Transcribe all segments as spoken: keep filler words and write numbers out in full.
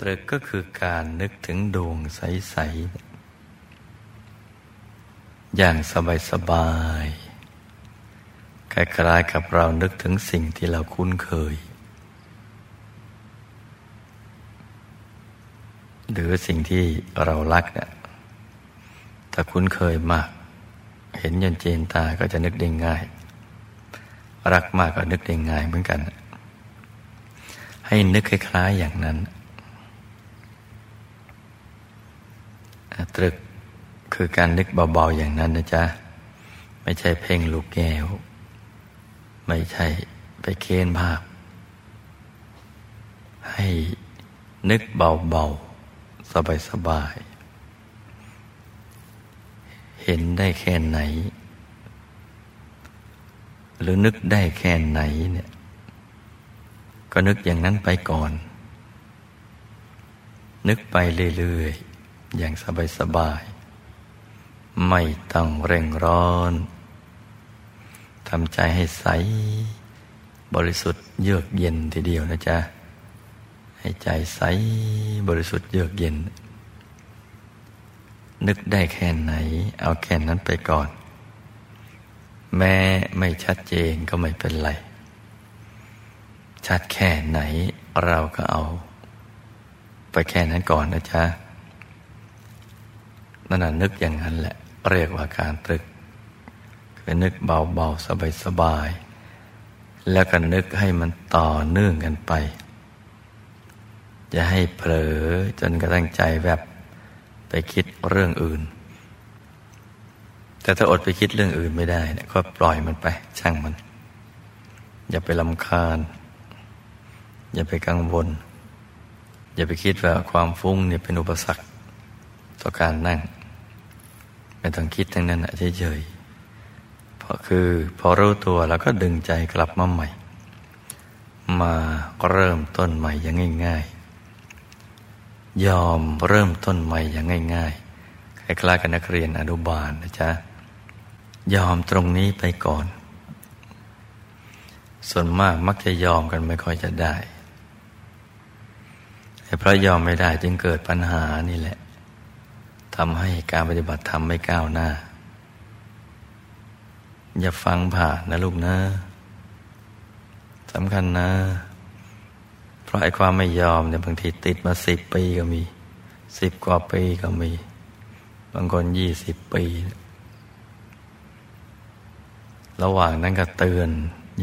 ตรึกก็คือการนึกถึงดวงใสๆอย่างสบายๆคล้ายๆกับเรานึกถึงสิ่งที่เราคุ้นเคยหรือสิ่งที่เรารักเนี่ยถ้าคุ้นเคยมากเห็นจนเจนตาก็จะนึกได้ง่ายรักมากก็นึกได้ง่ายเหมือนกันให้นึกคล้ายๆอย่างนั้นตรึกคือการนึกเบาๆอย่างนั้นนะจ๊ะไม่ใช่เพ่งลูกแก้วไม่ใช่ไปเค้นภาพให้นึกเบาๆสบายๆเห็นได้แค่ไหนหรือนึกได้แค่ไหนเนี่ยก็นึกอย่างนั้นไปก่อนนึกไปเรื่อยๆอย่างสบายๆไม่ต้องเร่งร้อนทำใจให้ใสบริสุทธิ์เยือกเย็นทีเดียวนะจ๊ะให้ใจใสบริสุทธิ์เยือกเย็นนึกได้แค่ไหนเอาแค่นั้นไปก่อนแม้ไม่ชัดเจนก็ไม่เป็นไรชัดแค่ไหนเราก็เอาไปแค่นั้นก่อนนะจ๊ะนั่นน่ะนึกอย่างนั้นแหละเรียกว่าการตรึกคือนึกเบาๆสบายๆแล้วก็นึกให้มันต่อเนื่องกันไปอย่าให้เผลอจนกระทั่งใจแวบไปคิดเรื่องอื่นแต่ถ้าอดไปคิดเรื่องอื่นไม่ได้นะก็ปล่อยมันไปช่างมันอย่าไปรำคาญอย่าไปกังวลอย่าไปคิดว่าความฟุ้งเนี่ยเป็นอุปสรรคต่อการนั่งไม่ต้องคิดทั้งนั้นนะเฉยๆเพราะคือพอรู้ตัวแล้วก็ดึงใจกลับมาใหม่มาเริ่มต้นใหม่อย่างง่ายๆยอมเริ่มต้นใหม่อย่างง่ายๆคล้ายๆกับนักเรียนอนุบาลนะจ๊ะยอมตรงนี้ไปก่อนส่วนมากมักจะยอมกันไม่ค่อยจะได้แต่เพราะยอมไม่ได้จึงเกิดปัญหานี่แหละทำให้การปฏิบัติธรรมไม่ก้าวหน้าอย่าฟังผ่านนะลูกนะสำคัญนะเพราะไอ้ความไม่ยอมเนี่ยบางทีติดมาสิบปีก็มีสิบกว่าปีก็มีบางคนยี่สิบปีระหว่างนั้นก็เตือน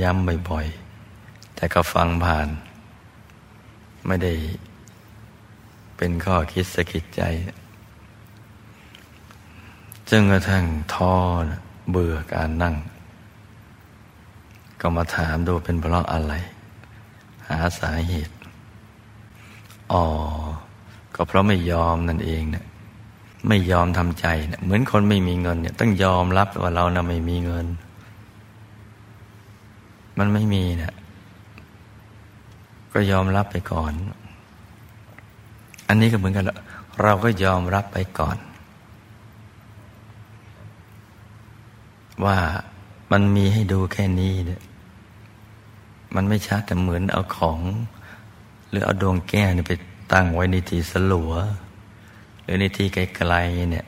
ย้ำบ่อยๆแต่ก็ฟังผ่านไม่ได้เป็นข้อคิดสะกิดใจจนกระทั่งท้อเบื่อการนั่งก็มาถามดูเป็นเพราะอะไรหาสาเหตุอ๋อก็เพราะไม่ยอมนั่นเองเนี่ยไม่ยอมทำใจเนี่ยเหมือนคนไม่มีเงินเนี่ยต้องยอมรับว่าเราน่ะไม่มีเงินมันไม่มีเนี่ยก็ยอมรับไปก่อนอันนี้ก็เหมือนกันเราก็ยอมรับไปก่อนว่ามันมีให้ดูแค่นี้เนี่ยมันไม่ชัดแต่เหมือนเอาของหรือเอาดวงแก้วเนี่ยไปตั้งไว้ในที่สลัวหรือในที่ไกลๆเนี่ย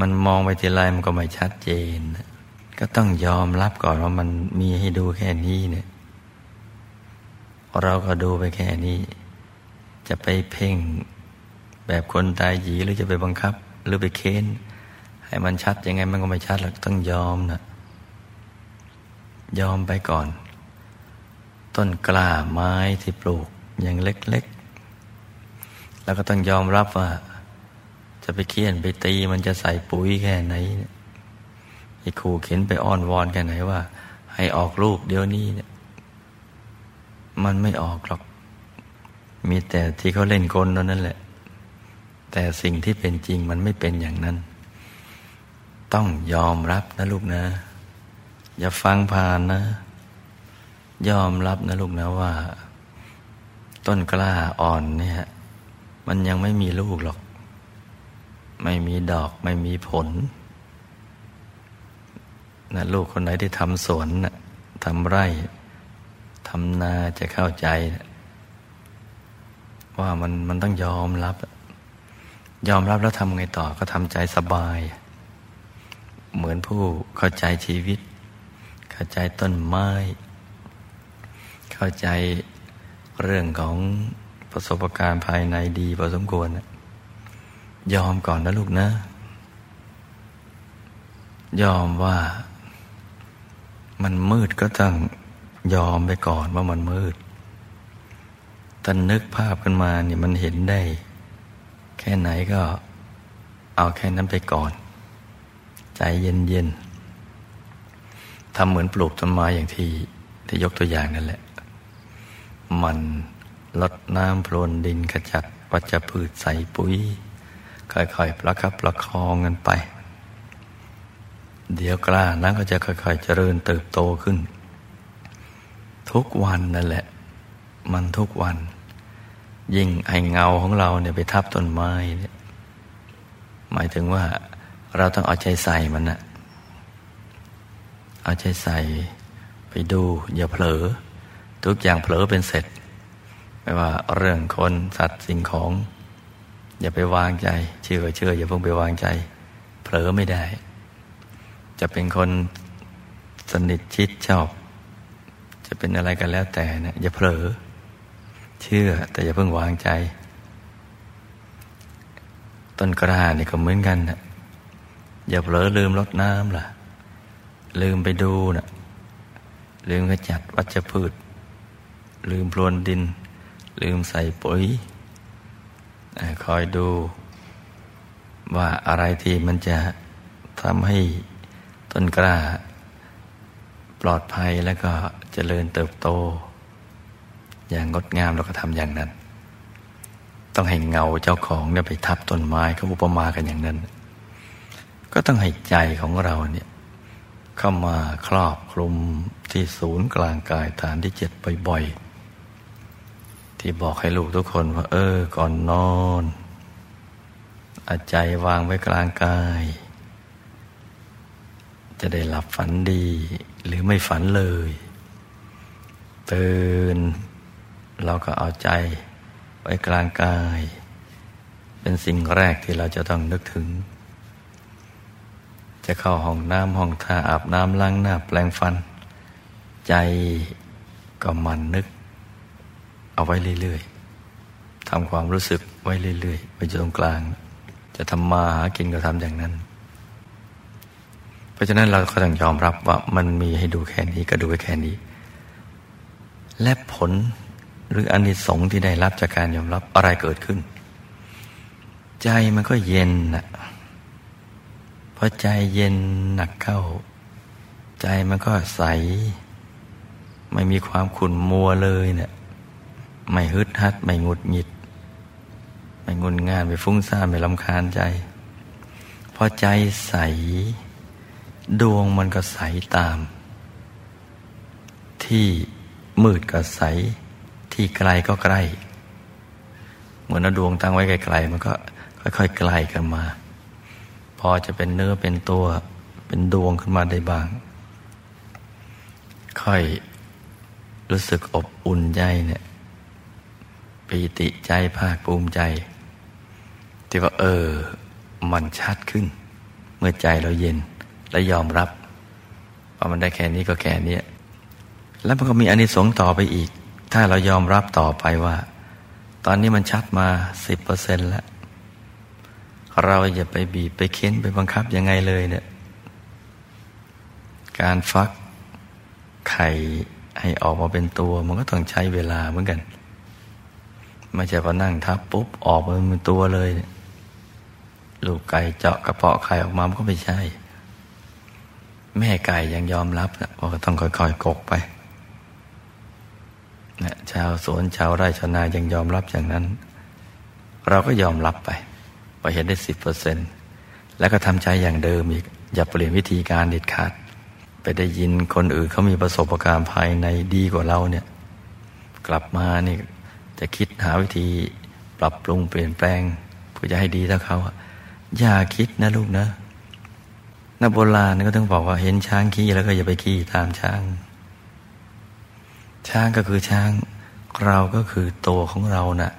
มันมองไปทีไรมันก็ไม่ชัดเจนก็ต้องยอมรับก่อนว่ามันมีให้ดูแค่นี้เนี่ยเราก็ดูไปแค่นี้จะไปเพ่งแบบคนตาหยีหรือจะไปบังคับหรือไปเค้นให้มันชัดยังไงมันก็ไม่ชัดหรอกต้องยอมนะยอมไปก่อนต้นกล้าไม้ที่ปลูกอย่างเล็กๆแล้วก็ต้องยอมรับว่าจะไปเคี่ยนไปตีมันจะใส่ปุ๋ยแค่ไหนไอ้ขู่เข็นไปอ้อนวอนแค่ไหนว่าให้ออกลูกเดี๋ยวนี้เนี่ยมันไม่ออกหรอกมีแต่ที่เขาเล่นกลนั่นแหละแต่สิ่งที่เป็นจริงมันไม่เป็นอย่างนั้นต้องยอมรับนะลูกนะอย่าฟังผ่านนะยอมรับนะลูกนะว่าต้นกล้าอ่อนเนี่ยมันยังไม่มีลูกหรอกไม่มีดอกไม่มีผลนะลูกคนไหนที่ทำสวนน่ะทำไร่ทำนาจะเข้าใจนะ ว่ามันมันต้องยอมรับยอมรับแล้วทำไงต่อก็ทำใจสบายเหมือนผู้เข้าใจชีวิตเข้าใจต้นไม้เข้าใจเรื่องของประสบการณ์ภายในดีพอสมควรยอมก่อนนะลูกนะยอมว่ามันมืดก็ต้องยอมไปก่อนว่ามันมืดถ้านึกภาพกันมาเนี่ยมันเห็นได้แค่ไหนก็เอาแค่นั้นไปก่อนใจเย็นๆทำเหมือนปลูกต้นไม้อย่างที่ที่ยกตัวอย่างนั่นแหละมันรดน้ำพรวนดินขจัดวัชพืชใส่ปุ๋ยค่อยๆประคับประคองกันไปเดี๋ยวกล้านั้นก็จะค่อยๆเจริญเติบโตขึ้นทุกวันนั่นแหละมันทุกวันยิ่งไอเงาของเราเนี่ยไปทับต้นไม้เนี่ยหมายถึงว่าเราต้องเอาใจใส่มันนะเอาใจใส่ไปดูอย่าเผลอทุกอย่างเผลอเป็นเสร็จไม่ว่าเรื่องคนสัตว์สิ่งของอย่าไปวางใจเชื่อเชื่ออย่าเพิ่งไปวางใจเผลอไม่ได้จะเป็นคนสนิทชิดชอบจะเป็นอะไรกันแล้วแต่นะอย่าเผลอเชื่อแต่อย่าเพิ่งวางใจต้นกล้าเนี่ยก็เหมือนกันนะอย่าเผลอลืมรดน้ำล่ะลืมไปดูนะลืมขจัดวัชพืชลืมพรวนดินลืมใส่ปุ๋ยคอยดูว่าอะไรที่มันจะทำให้ต้นกล้าปลอดภัยแล้วก็เจริญเติบโตอย่างงดงามเราก็ทำอย่างนั้นต้องให้เงาเจ้าของเนี่ยไปทับต้นไม้เขาอุปมากันอย่างนั้นก็ต้องให้ใจของเราเนี่ยเข้ามาครอบคลุมที่ศูนย์กลางกายฐานที่เจ็ดบ่อยๆที่บอกให้ลูกทุกคนว่าเออก่อนนอนเอาใจวางไว้กลางกายจะได้หลับฝันดีหรือไม่ฝันเลยตื่นเราก็เอาใจไว้กลางกายเป็นสิ่งแรกที่เราจะต้องนึกถึงจะเข้าห้องน้ำห้องท่าอาบน้ำล้างหน้าแปรงฟันใจก็มันนึกเอาไว้เรื่อยๆทำความรู้สึกไว้เรื่อยๆไปจนตรงกลางจะทำมาหากินก็ทำอย่างนั้นเพราะฉะนั้นเราก็ต้องยอมรับว่ามันมีให้ดูแค่นี้ก็ดูแค่นี้และผลหรืออานิสงส์ที่ได้รับจากการยอมรับอะไรเกิดขึ้นใจมันก็เย็นน่ะพอใจเย็นหนักเข้าใจมันก็ใสไม่มีความขุ่นมัวเลยเนี่ยไม่ฮึดฮัดไม่หงุดหงิดไม่งุนง่านไม่ฟุ้งซ่านไม่รำคาญใจพอใจใสดวงมันก็ใสตามที่มืดก็ใสที่ไกลก็ใกล้เหมือนเอาดวงตั้งไว้ไกลๆมันก็ค่อยๆไกลกันมาพอจะเป็นเนื้อเป็นตัวเป็นดวงขึ้นมาได้บ้างค่อยรู้สึกอบอุ่นใจเนี่ยปีติใจภาคภูมิใจที่ว่าเออมันชัดขึ้นเมื่อใจเราเย็นและยอมรับว่ามันได้แค่นี้ก็แค่นี้แล้วมันก็มีอานิสงส์ต่อไปอีกถ้าเรายอมรับต่อไปว่าตอนนี้มันชัดมา สิบเปอร์เซ็นต์ แล้วเราอย่าไปบีบไปเค้นไปบังคับยังไงเลยเนี่ยการฟักไข่ให้ออกมาเป็นตัวมันก็ต้องใช้เวลาเหมือนกันไม่ใช่พอนั่งทับปุ๊บออกมาเป็นตัวเลยลูกไก่เจาะกระเพาะไข่ออกมามันก็ไม่ใช่แม่ไก่ยังยอมรับนะว่าก็ต้องค่อยๆกกไปนะชาวสวนชาวไร่ชาวนายังยอมรับอย่างนั้นเราก็ยอมรับไปพอเห็นได้ สิบเปอร์เซ็นต์ แล้วก็ทำใจอย่างเดิมอีกอย่าเปลี่ยนวิธีการเด็ดขาดไปได้ยินคนอื่นเขามีประสบการณ์ภายในดีกว่าเราเนี่ยกลับมานี่จะคิดหาวิธีปรับปรุงเปลี่ยนแปลงเพื่อจะให้ดีเท่าเขาอย่าคิดนะลูกนะนักโบราณก็ต้องบอกว่าเห็นช้างขี้แล้วก็อย่าไปขี้ตามช้างช้างก็คือช้างเราก็คือตัวของเรานะ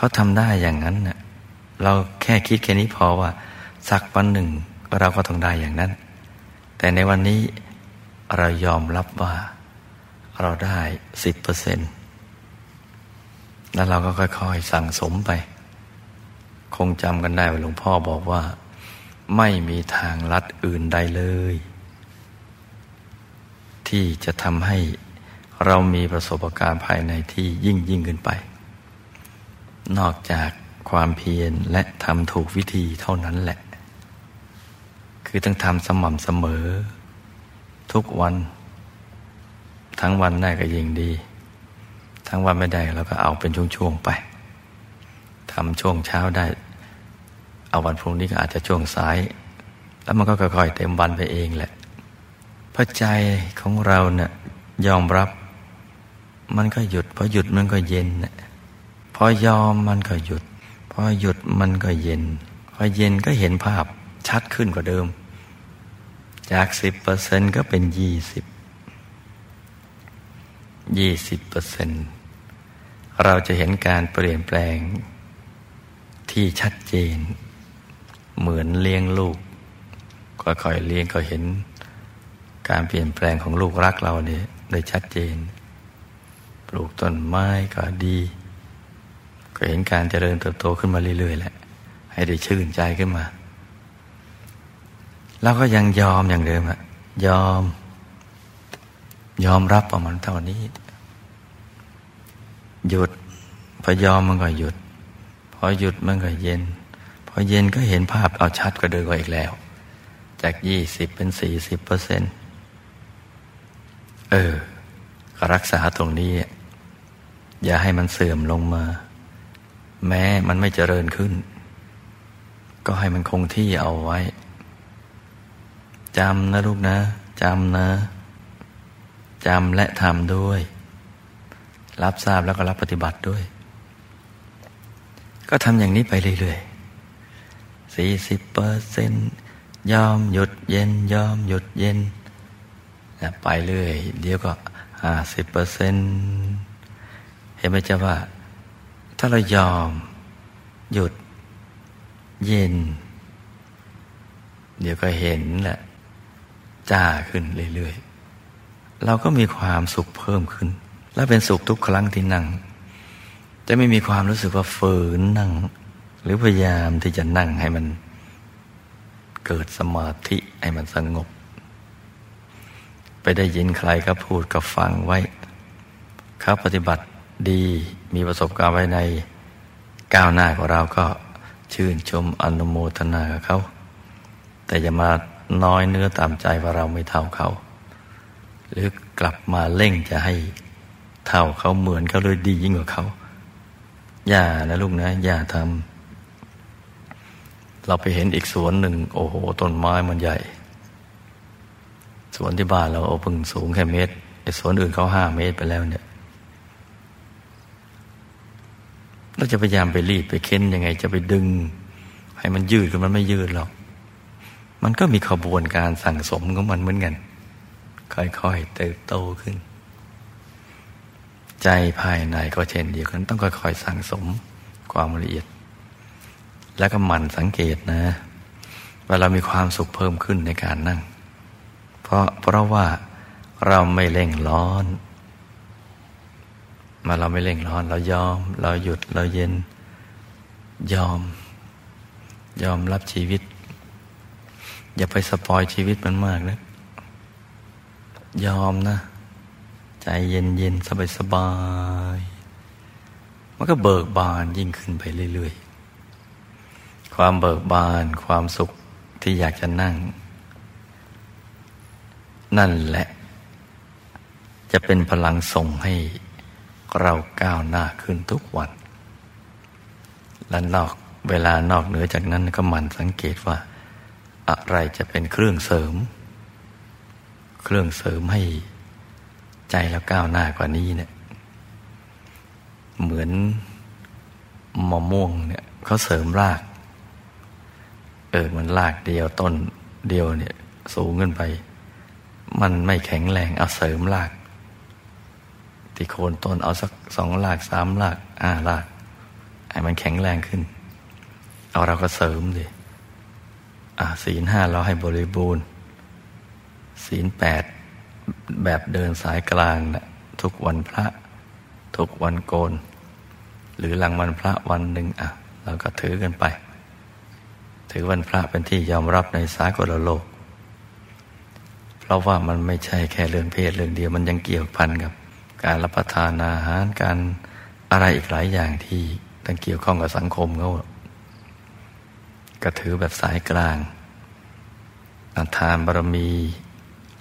เขาทำได้อย่างนั้นน่ะเราแค่คิดแค่นี้พอว่าสักวันหนึ่งเราก็ต้องได้อย่างนั้นแต่ในวันนี้เรายอมรับว่าเราได้ สิบเปอร์เซ็นต์ แล้วเราก็ค่อยๆสั่งสมไปคงจำกันได้ว่าหลวงพ่อบอกว่าไม่มีทางลัดอื่นใดเลยที่จะทำให้เรามีประสบการณ์ภายในที่ยิ่งยิ่งขึ้นไปนอกจากความเพียรและทำถูกวิธีเท่านั้นแหละคือต้องทำสม่ำเสมอทุกวันทั้งวันได้ก็ยิ่งดีทั้งวันไม่ได้เราก็เอาเป็นช่วงๆไปทำช่วงเช้าได้เอาวันพรุ่งนี้ก็อาจจะช่วงสายแล้วมันก็ค่อยๆเต็มวันไปเองแหละเพราะใจของเราเนี่ยยอมรับมันก็หยุดพอหยุดมันก็เย็นพอยอมมันก็หยุดพอหยุดมันก็เย็นพอเย็นก็เห็นภาพชัดขึ้นกว่าเดิมจาก สิบเปอร์เซ็นต์ ก็เป็น ยี่สิบ ยี่สิบเปอร์เซ็นต์ เราจะเห็นการเปลี่ยนแปลงที่ชัดเจนเหมือนเลี้ยงลูกค่อยๆเลี้ยงก็เห็นการเปลี่ยนแปลงของลูกรักเราเนี่ยได้ชัดเจนปลูกต้นไม้ก็ดีก็เห็นการเจริญเติบโตขึ้นมาเรื่อยๆแหละให้ได้ชื่นใจขึ้นมาแล้วก็ยังยอมอย่างเดิมอะยอมยอมรับประมาณเท่านี้หยุดพอยอมมันก็หยุดพอหยุดมันก็เย็นพอเย็นก็เห็นภาพเอาชัดกว่าเดิมกว่าอีกแล้วจากยี่สิบเป็น สี่สิบเปอร์เซ็นต์ เออก็รักษาตรงนี้อย่าให้มันเสื่อมลงมาแม้มันไม่เจริญขึ้นก็ให้มันคงที่เอาไว้จำนะลูกนะจำนะจำและทำด้วยรับทราบแล้วก็รับปฏิบัติด้วยก็ทำอย่างนี้ไปเรื่อยๆ สี่สิบเปอร์เซ็นต์ ยอมหยุดเย็นยอมหยุดเย็นไปเรื่อยเดี๋ยวก็ ห้าสิบเปอร์เซ็นต์ เห็นไหมจ๊ะว่าถ้าเรายอมหยุดเย็นเดี๋ยวก็เห็นแหละจ้าขึ้นเรื่อยๆเราก็มีความสุขเพิ่มขึ้นและเป็นสุขทุกครั้งที่นั่งจะไม่มีความรู้สึกว่าฝืนนั่งหรือพยายามที่จะนั่งให้มันเกิดสมาธิให้มันสงบไปได้ยินใครก็พูดก็ฟังไว้เขาปฏิบัติดีมีประสบการณ์ไว้ในก้าวหน้าของเราก็ชื่นชมอนุโมทนากับเขาแต่อย่ามาน้อยเนื้อตามใจว่าเราไม่เท่าเขาหรือกลับมาเร่งจะให้เท่าเขาเหมือนเขาเลยดียิ่งกว่าเขาอย่านะลูกนะอย่าทำเราไปเห็นอีกสวนหนึ่งโอ้โหต้นไม้มันใหญ่สวนที่บ้านเราเอาพึ่งสูงแค่เมตรไอ้สวนอื่นเขาห้าเมตรไปแล้วเนี่ยเราจะพยายามไปรีดไปเค้นยังไงจะไปดึงให้มันยืดก็มันไม่ยืดหรอกมันก็มีขบวนการสั่งสมของมันเหมือนกันค่อยๆเติบโตขึ้นใจภายในก็เช่นเดียวกันต้องค่อยๆสั่งสมความละเอียดแล้วก็หมั่นสังเกตนะว่าเรามีความสุขเพิ่มขึ้นในการนั่งเพราะเพราะว่าเราไม่เร่งร้อนมาเราไม่เร่งร้อนเรายอมเราหยุดเราเย็นยอมยอมรับชีวิตอย่าไปสปอยชีวิตมันมากนะยอมนะใจเย็นเย็นสบายสบายมันก็เบิกบานยิ่งขึ้นไปเรื่อยๆความเบิกบานความสุขที่อยากจะนั่งนั่นแหละจะเป็นพลังส่งให้เราก้าวหน้าขึ้นทุกวันและนอกเวลานอกเหนือจากนั้นก็หมั่นสังเกตว่าอะไรจะเป็นเครื่องเสริมเครื่องเสริมให้ใจเราก้าวหน้ากว่านี้เนี่ยเหมือนมะม่วงเนี่ยเขาเสริมรากเออมันรากเดียวต้นเดียวเนี่ยสูงขึ้นไปมันไม่แข็งแรงเอาเสริมรากที่โคนต้นเอาสักสองรากสามรากห้าราก ไอ้มันแข็งแรงขึ้นเอาเราก็เสริมดิอ่ะศีลห้าเราให้บริบูรณ์ศีลแปดแบบเดินสายกลางนะทุกวันพระทุกวันโกนหรือหลังวันพระวันหนึ่งอ่ะเราก็ถือกันไปถือวันพระเป็นที่ยอมรับในสากลโลกเพราะว่ามันไม่ใช่แค่เรื่องเพศเรื่องเดียวมันยังเกี่ยวพันกับการรับประทานอาหารการอะไรอีกหลายอย่างที่ต้องเกี่ยวข้องกับสังคมเขาก็ถือแบบสายกลางทานบารมี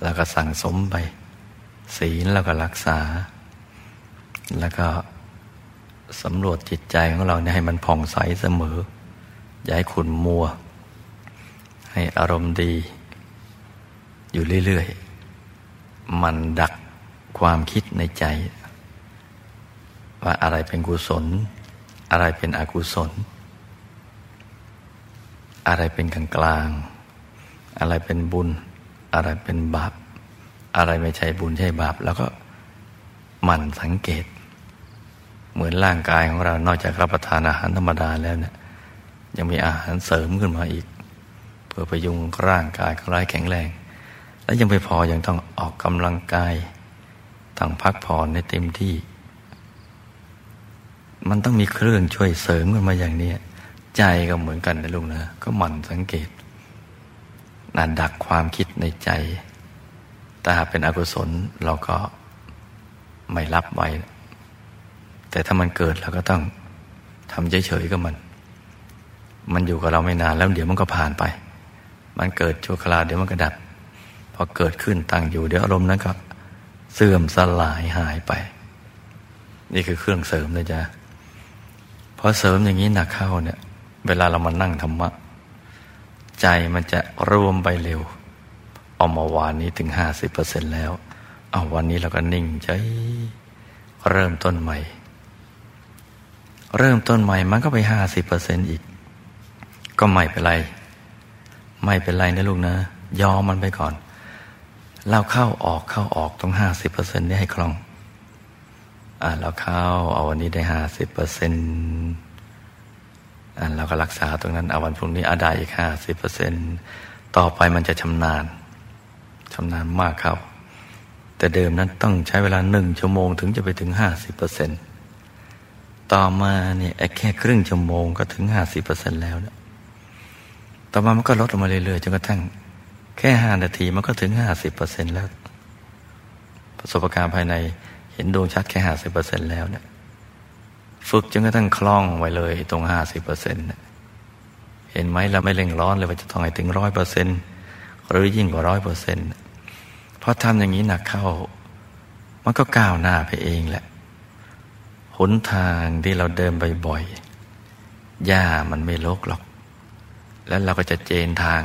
แล้วก็สั่งสมไปศีลแล้วก็รักษาแล้วก็สำรวจจิตใจของเราให้มันผ่องใสเสมออย่าให้ขุ่นมัวให้อารมณ์ดีอยู่เรื่อยๆมันดักความคิดในใจว่าอะไรเป็นกุศลอะไรเป็นอกุศลอะไรเป็นกลางกลางอะไรเป็นบุญอะไรเป็นบาปอะไรไม่ใช่บุญใช่บาปแล้วก็หมั่นสังเกตเหมือนร่างกายของเรานอกจากรับประทานอาหารธรรมดาแล้วเนี่ยยังมีอาหารเสริมขึ้นมาอีกเพื่อพยุงร่างกายของเราแข็งแรงและยังไม่พอยังต้องออกกำลังกายต้องพักผ่อนให้เต็มที่มันต้องมีเครื่องช่วยเสริมกันมาอย่างนี้ใจก็เหมือนกันนะลุงนะก็หมั่นสังเกตน่าดักความคิดในใจแต่หากเป็นอกุศลเราก็ไม่รับไว้แต่ถ้ามันเกิดเราก็ต้องทำเฉยๆกับมันมันอยู่กับเราไม่นานแล้วเดี๋ยวมันก็ผ่านไปมันเกิดชั่วคราวเดี๋ยวมันก็ดับพอเกิดขึ้นตั้งอยู่เดี๋ยวอารมณ์นั้นก็เสื่อมสลายหายไปนี่คือเครื่องเสริมนะจ๊ะพอเสริมอย่างนี้หนักเข้าเนี่ยเวลาเรามานั่งธรรมะใจมันจะรวมไปเร็วเอามาวานนี้ถึง ห้าสิบเปอร์เซ็นต์ แล้วเอาวันนี้เราก็นิ่งใจเริ่มต้นใหม่เริ่มต้นใหม่มันก็ไป ห้าสิบเปอร์เซ็นต์ อีกก็ไม่เป็นไรไม่เป็นไรนะลูกนะยอมมันไปก่อนเราเข้าออกเข้าออกตรง ห้าสิบเปอร์เซ็นต์ นี่ให้คล่องอ่ะเราเข้าเอาวันนี้ได้ ห้าสิบเปอร์เซ็นต์ อ่ะเราก็รักษาตรงนั้นเอาวันพรุ่งนี้อ่ะได้อีก ห้าสิบเปอร์เซ็นต์ ต่อไปมันจะชำนาญชำนาญมากเข้าแต่เดิมนั้นต้องใช้เวลาหนึ่งชั่วโมงถึงจะไปถึง ห้าสิบเปอร์เซ็นต์ ต่อมาเนี่ยแค่ครึ่งชั่วโมงก็ถึง ห้าสิบเปอร์เซ็นต์ แล้วนะต่อมามันก็ลดลงมาเรื่อยๆจนกระทั่งแค่ห้านาทีมันก็ถึง ห้าสิบเปอร์เซ็นต์ แล้วประสบการณ์ภายในเห็นดวงชัดแค่ ห้าสิบเปอร์เซ็นต์ แล้วเนี่ยฝึกจนกระทั่งคล่องไว้เลยตรง ห้าสิบเปอร์เซ็นต์ เนี่ยเห็นไหมเราไม่เร่งร้อนเลยว่าจะต้องให้ถึง หนึ่งร้อยเปอร์เซ็นต์ หรือยิ่งกว่า หนึ่งร้อยเปอร์เซ็นต์ เพราะทำอย่างนี้หนักเข้ามันก็ก้าวหน้าไปเองแหละหนทางที่เราเดินบ่อยๆหญ้ามันไม่รกหรอกแล้วเราก็จะเจนทาง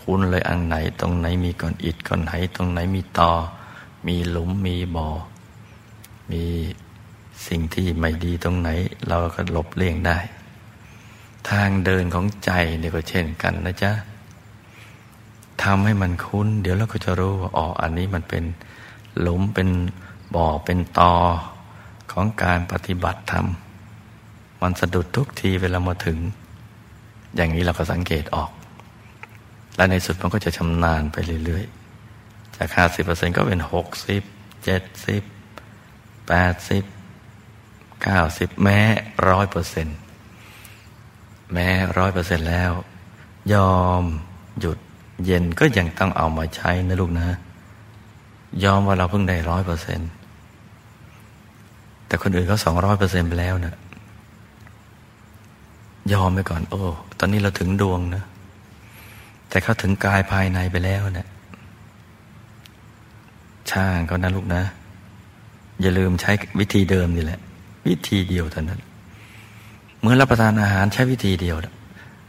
คุ้นเลยอันไหนตรงไหนมีก้อนอิฐก้อนไหตรงไหนมีตอมีหลุมมีบ่อมีสิ่งที่ไม่ดีตรงไหนเราก็หลบเลี่ยงได้ทางเดินของใจนี่ก็เช่นกันนะจ๊ะทำให้มันคุ้นเดี๋ยวเราก็จะรู้ว่าอ๋ออันนี้มันเป็นหลุมเป็นบ่อเป็นตอของการปฏิบัติธรรมมันสะดุดทุกทีเวลามาถึงอย่างนี้เราก็สังเกตออกและในสุดมันก็จะชำนาญไปเรื่อยๆจาก ห้าสิบเปอร์เซ็นต์ ก็เป็น หกสิบ เจ็ดสิบ แปดสิบ เก้าสิบ แม้ หนึ่งร้อยเปอร์เซ็นต์ แม้ หนึ่งร้อยเปอร์เซ็นต์ แล้วยอมหยุดเย็นก็ยังต้องเอามาใช้นะลูกนะยอมว่าเราเพิ่งได้ หนึ่งร้อยเปอร์เซ็นต์ แต่คนอื่นเขา สองร้อยเปอร์เซ็นต์ ไปแล้วนะยอมไปก่อนโอ้ตอนนี้เราถึงดวงนะแต่เขาถึงกายภายในไปแล้วนะช่างเขานะลูกนะอย่าลืมใช้วิธีเดิมนี่แหละวิธีเดียวเท่านั้นเมื่อรับประทานอาหารใช้วิธีเดียวนะ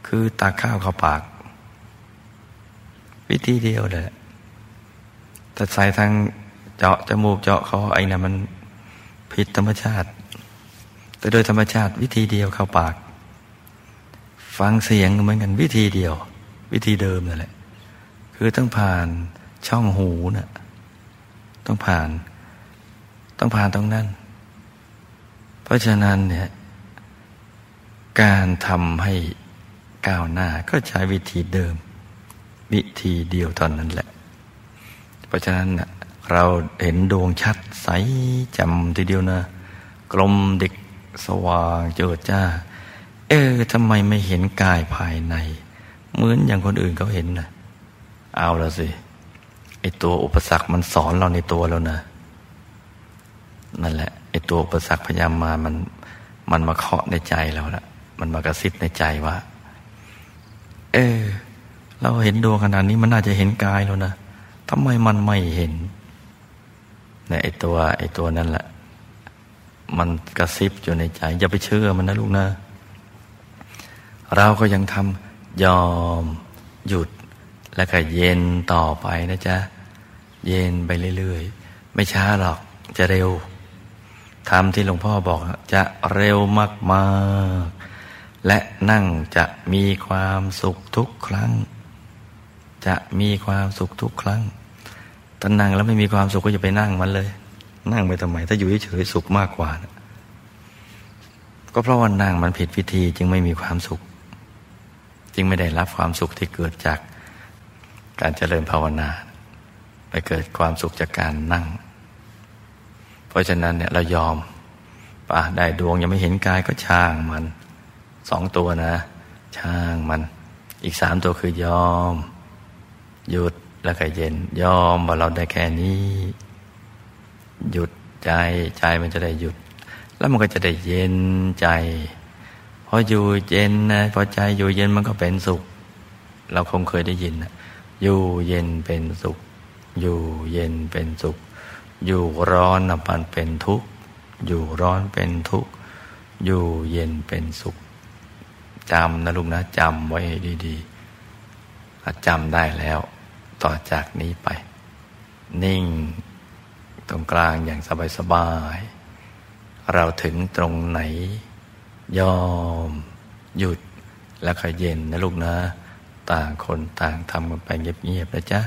คือตักข้าวเข้าปากวิธีเดียวเลยแต่ใส่ทางเจาะจมูกเจาะคอไอ้น่ะมันผิดธรรมชาติแต่โดยธรรมชาติวิธีเดียวเข้าปากฟังเสียงเหมือนกันวิธีเดียววิธีเดิมนั่นแหละคือต้องผ่านช่องหูน่ะต้องผ่านต้องผ่านตรงนั้นเพราะฉะนั้นเนี่ย การทำให้ก้าวหน้าก็ใช้วิธีเดิมวิธีเดียวตอนนั้นแหละเพราะฉะนั้นเราเห็นดวงชัดใสแจ่มทีเดียวนะกลมดิกสว่างเจิดจ้าเออทำไมไม่เห็นกายภายในเหมือนอย่างคนอื่นเขาเห็นนะเอาแล้วสิไอตัวอุปสรรคมันสอนเราในตัวแล้วนะนั่นแหละไอตัวอุปสรรคพยายามมามันมันมาเคาะในใจเราละมันมากระซิบในใจว่าเออเราเห็นดวงขนาดนี้มันน่าจะเห็นกายแล้วนะทำไมมันไม่เห็นเนี่ยไอตัวไอตัวนั่นแหละมันกระซิบอยู่ในใจอย่าไปเชื่อมันนะลูกนะเราก็ยังทำยอมหยุดแล้วก็เย็นต่อไปนะจ๊ะเย็นไปเรื่อยๆไม่ช้าหรอกจะเร็วทำที่หลวงพ่อบอกจะเร็วมากๆและนั่งจะมีความสุขทุกครั้งจะมีความสุขทุกครั้งถ้านั่งแล้วไม่มีความสุขก็อย่าไปนั่งมันเลยนั่งไปทำไมถ้าอยู่เฉยๆสุขมากกว่านะก็เพราะว่านั่งมันผิดวิธีจึงไม่มีความสุขจึงไม่ได้รับความสุขที่เกิดจากการเจริญภาวนาไปเกิดความสุขจากการนั่งเพราะฉะนั้นเนี่ยเรายอมป่ะได้ดวงยังไม่เห็นกายก็ช่างมันสองตัวนะช่างมันอีกสามตัวคือยอมหยุดแล้วก็เย็นยอมว่าเราได้แค่นี้หยุดใจใจมันจะได้หยุดแล้วมันก็จะได้เย็นใจพออยู่เย็นนะพอใจอยู่เย็นมันก็เป็นสุขเราคงเคยได้ยินนะอยู่เย็นเป็นสุขอยู่เย็นเป็นสุขอยู่ร้อนน่ะมันเป็นทุกข์อยู่ร้อนเป็นทุกข์อยู่เย็นเป็นสุขจำนะลูกนะจำไว้ให้ดีๆถ้าจำได้แล้วต่อจากนี้ไปนิ่งตรงกลางอย่างสบายๆเราถึงตรงไหนยอมหยุดแล้วก็เย็นนะลูกนะต่างคนต่างทำกันไปเงียบๆนะจ๊ะ